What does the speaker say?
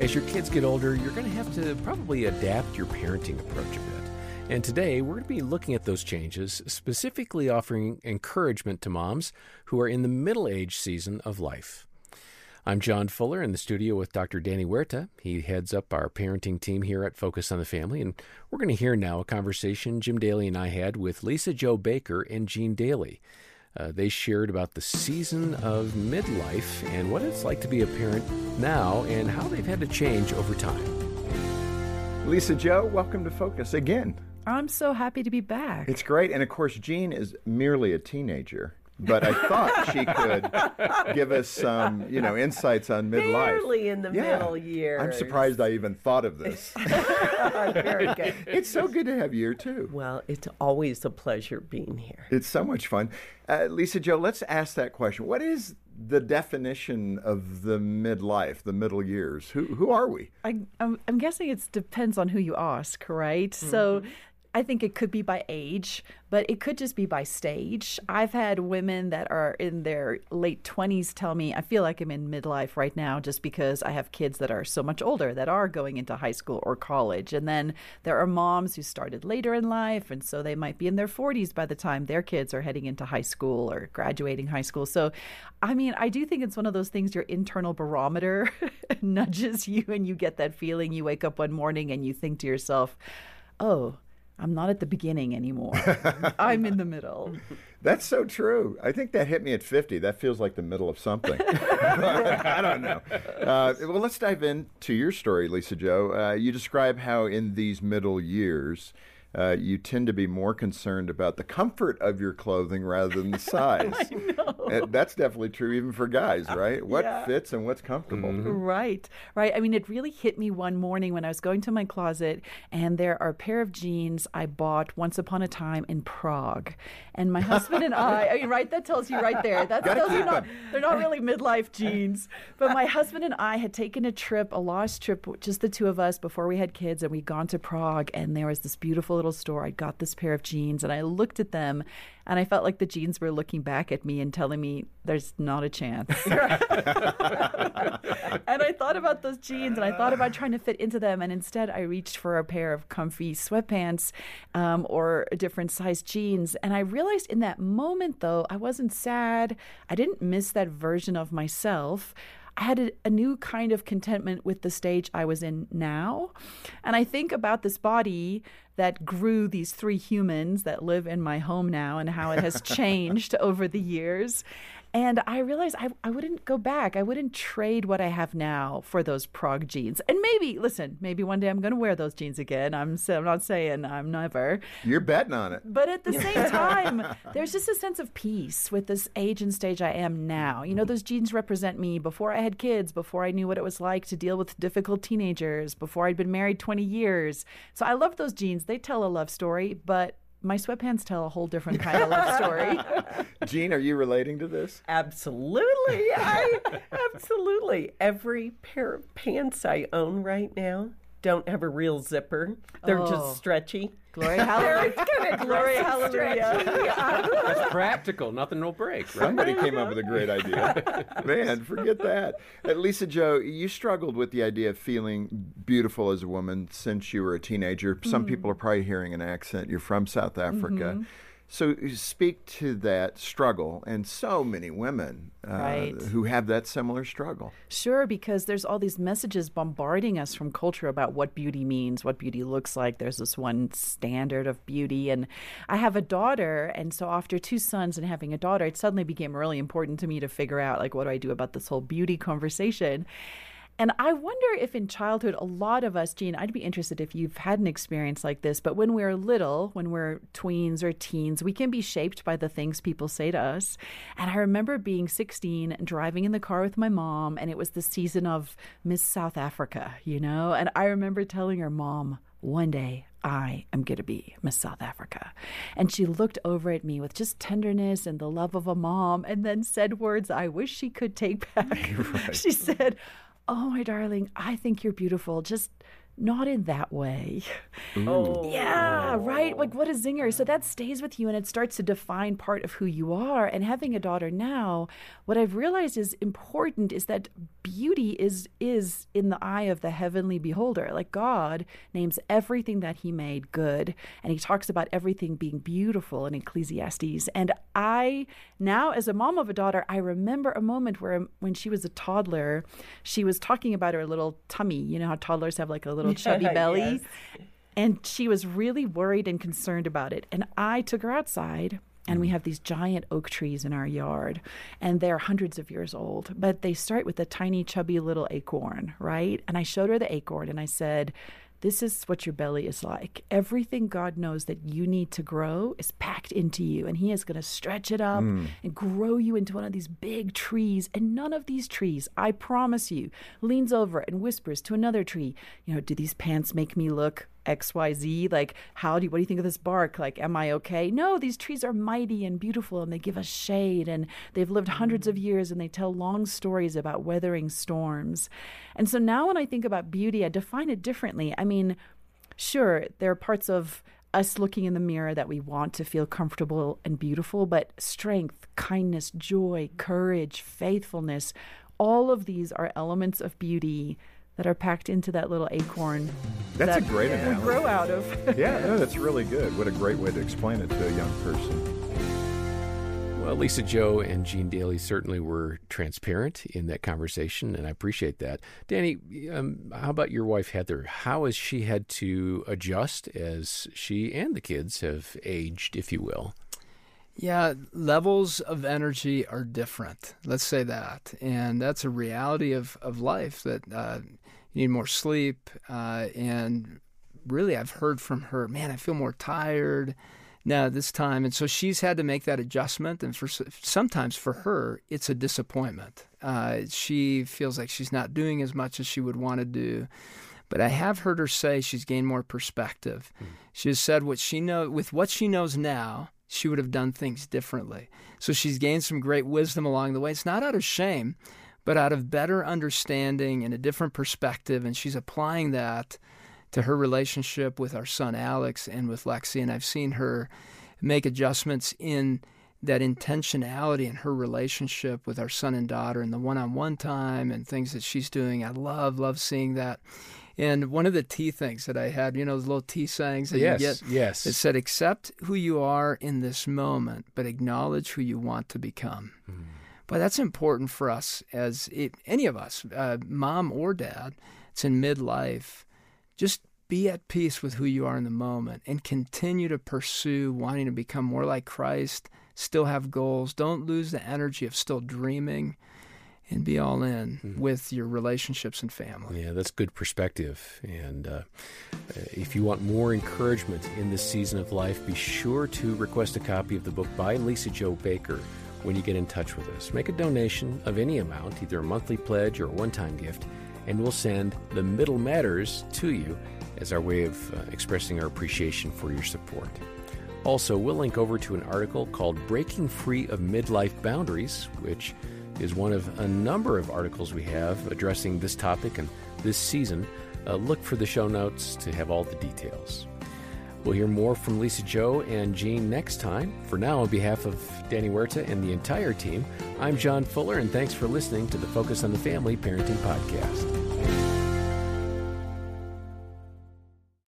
As your kids get older, you're going to have to probably adapt your parenting approach a bit. And today, we're going to be looking at those changes, specifically offering encouragement to moms who are in the middle age season of life. I'm John Fuller in the studio with Dr. Danny Huerta. He heads up our parenting team here at Focus on the Family, and we're going to hear now a conversation Jim Daly and I had with Lisa-Jo Baker and Jean Daly. They shared about the season of midlife and what it's like to be a parent now and how they've had to change over time. Lisa-Jo, welcome to Focus again. I'm so happy to be back. It's great. And of course, Jean is merely a teenager. But I thought she could give us some, insights on midlife. Barely in the middle years. I'm surprised I even thought of this. Very good. It's so good to have you here, too. Well, it's always a pleasure being here. It's so much fun. Lisa-Jo, let's ask that question. What is the definition of the midlife, the middle years? Who are we? I'm guessing it depends on who you ask, right? Mm-hmm. So I think it could be by age, but it could just be by stage. I've had women that are in their late 20s tell me, I feel like I'm in midlife right now just because I have kids that are so much older that are going into high school or college. And then there are moms who started later in life, and so they might be in their 40s by the time their kids are heading into high school or graduating high school. So, I mean, I do think it's one of those things, your internal barometer nudges you and you get that feeling. You wake up one morning and you think to yourself, oh, I'm not at the beginning anymore. I'm in the middle. That's so true. I think that hit me at 50. That feels like the middle of something. I don't know. Well, let's dive into your story, Lisa-Jo. You describe how in these middle years, you tend to be more concerned about the comfort of your clothing rather than the size. I know. And that's definitely true even for guys, right? What fits and what's comfortable. Mm-hmm. Right. I mean, it really hit me one morning when I was going to my closet, and there are a pair of jeans I bought once upon a time in Prague. And my husband and I mean, right, that tells you right there. That tells you they're not really midlife jeans. But my husband and I had taken a lost trip, just the two of us before we had kids, and we'd gone to Prague, and there was this beautiful little store. I got this pair of jeans and I looked at them and I felt like the jeans were looking back at me and telling me there's not a chance. And I thought about those jeans and I thought about trying to fit into them, and instead I reached for a pair of comfy sweatpants or a different size jeans. And I realized in that moment, though, I wasn't sad. I didn't miss that version of myself. I had a new kind of contentment with the stage I was in now. And I think about this body that grew these three humans that live in my home now and how it has changed over the years. And I realized I wouldn't go back. I wouldn't trade what I have now for those Prague jeans. And maybe one day I'm going to wear those jeans again. I'm not saying I'm never. You're betting on it. But at the same time, there's just a sense of peace with this age and stage I am now. You know, those jeans represent me before I had kids, before I knew what it was like to deal with difficult teenagers, before I'd been married 20 years. So I love those jeans. They tell a love story, but my sweatpants tell a whole different kind of love story. Jean, are you relating to this? Absolutely. Absolutely. Every pair of pants I own right now don't have a real zipper. They're just stretchy. Glory hallelujah. Glory hallelujah. That's practical. Nothing will break. Right? Somebody came up with a great idea. Man, forget that. Lisa-Jo, you struggled with the idea of feeling beautiful as a woman since you were a teenager. Some people are probably hearing an accent. You're from South Africa. Mm-hmm. So speak to that struggle, and so many women who have that similar struggle. Sure, because there's all these messages bombarding us from culture about what beauty means, what beauty looks like. There's this one standard of beauty. And I have a daughter, and so after two sons and having a daughter, it suddenly became really important to me to figure out, what do I do about this whole beauty conversation? And I wonder if in childhood, a lot of us, Jean, I'd be interested if you've had an experience like this, but when we're little, when we're tweens or teens, we can be shaped by the things people say to us. And I remember being 16 and driving in the car with my mom, and it was the season of Miss South Africa, And I remember telling her, Mom, one day I am going to be Miss South Africa. And she looked over at me with just tenderness and the love of a mom, and then said words I wish she could take back. Right. She said, Oh, my darling, I think you're beautiful. Just not in that way. Ooh. Yeah, right? Like, what a zinger. So that stays with you, and it starts to define part of who you are. And having a daughter now, what I've realized is important is that beauty is in the eye of the heavenly beholder. Like, God names everything that he made good, and he talks about everything being beautiful in Ecclesiastes. And I, now as a mom of a daughter, I remember a moment where when she was a toddler, she was talking about her little tummy. You know how toddlers have like a little chubby belly. Yes. And she was really worried and concerned about it. And I took her outside, and we have these giant oak trees in our yard, and they're hundreds of years old, but they start with a tiny, chubby little acorn, right? And I showed her the acorn, and I said, this is what your belly is like. Everything God knows that you need to grow is packed into you, and he is going to stretch it up and grow you into one of these big trees. And none of these trees, I promise you, leans over and whispers to another tree, you know, do these pants make me look XYZ? Like, what do you think of this bark? Like, am I okay? No, these trees are mighty and beautiful, and they give us shade, and they've lived hundreds of years, and they tell long stories about weathering storms. And so now when I think about beauty, I define it differently. I mean, sure, there are parts of us looking in the mirror that we want to feel comfortable and beautiful, but strength, kindness, joy, courage, faithfulness, all of these are elements of beauty that are packed into that little acorn. That's a great analogy. Grow out of. That's really good. What a great way to explain it to a young person. Well, Lisa-Jo and Jean Daly certainly were transparent in that conversation, and I appreciate that. Danny, how about your wife, Heather? How has she had to adjust as she and the kids have aged, if you will? Yeah, levels of energy are different. Let's say that. And that's a reality of life, that you need more sleep. And really, I've heard from her, man, I feel more tired now this time. And so she's had to make that adjustment. And sometimes for her, it's a disappointment. She feels like she's not doing as much as she would want to do. But I have heard her say she's gained more perspective. Mm. She has said with what she knows now, she would have done things differently. So she's gained some great wisdom along the way. It's not out of shame, but out of better understanding and a different perspective. And she's applying that to her relationship with our son, Alex, and with Lexi. And I've seen her make adjustments in that intentionality in her relationship with our son and daughter and the one-on-one time and things that she's doing. I love seeing that. And one of the tea things that I had, you know, those little tea sayings that you get, it said, accept who you are in this moment, but acknowledge who you want to become. Mm. But that's important for us as any of us, mom or dad, it's in midlife. Just be at peace with who you are in the moment and continue to pursue wanting to become more like Christ, still have goals. Don't lose the energy of still dreaming. And be all in with your relationships and family. Yeah, that's good perspective. And if you want more encouragement in this season of life, be sure to request a copy of the book by Lisa-Jo Baker when you get in touch with us. Make a donation of any amount, either a monthly pledge or a one-time gift, and we'll send The Middle Matters to you as our way of expressing our appreciation for your support. Also, we'll link over to an article called Breaking Free of Midlife Boundaries, which is one of a number of articles we have addressing this topic and this season. Look for the show notes to have all the details. We'll hear more from Lisa-Jo and Jean next time. For now, on behalf of Danny Huerta and the entire team, I'm John Fuller, and thanks for listening to the Focus on the Family Parenting Podcast.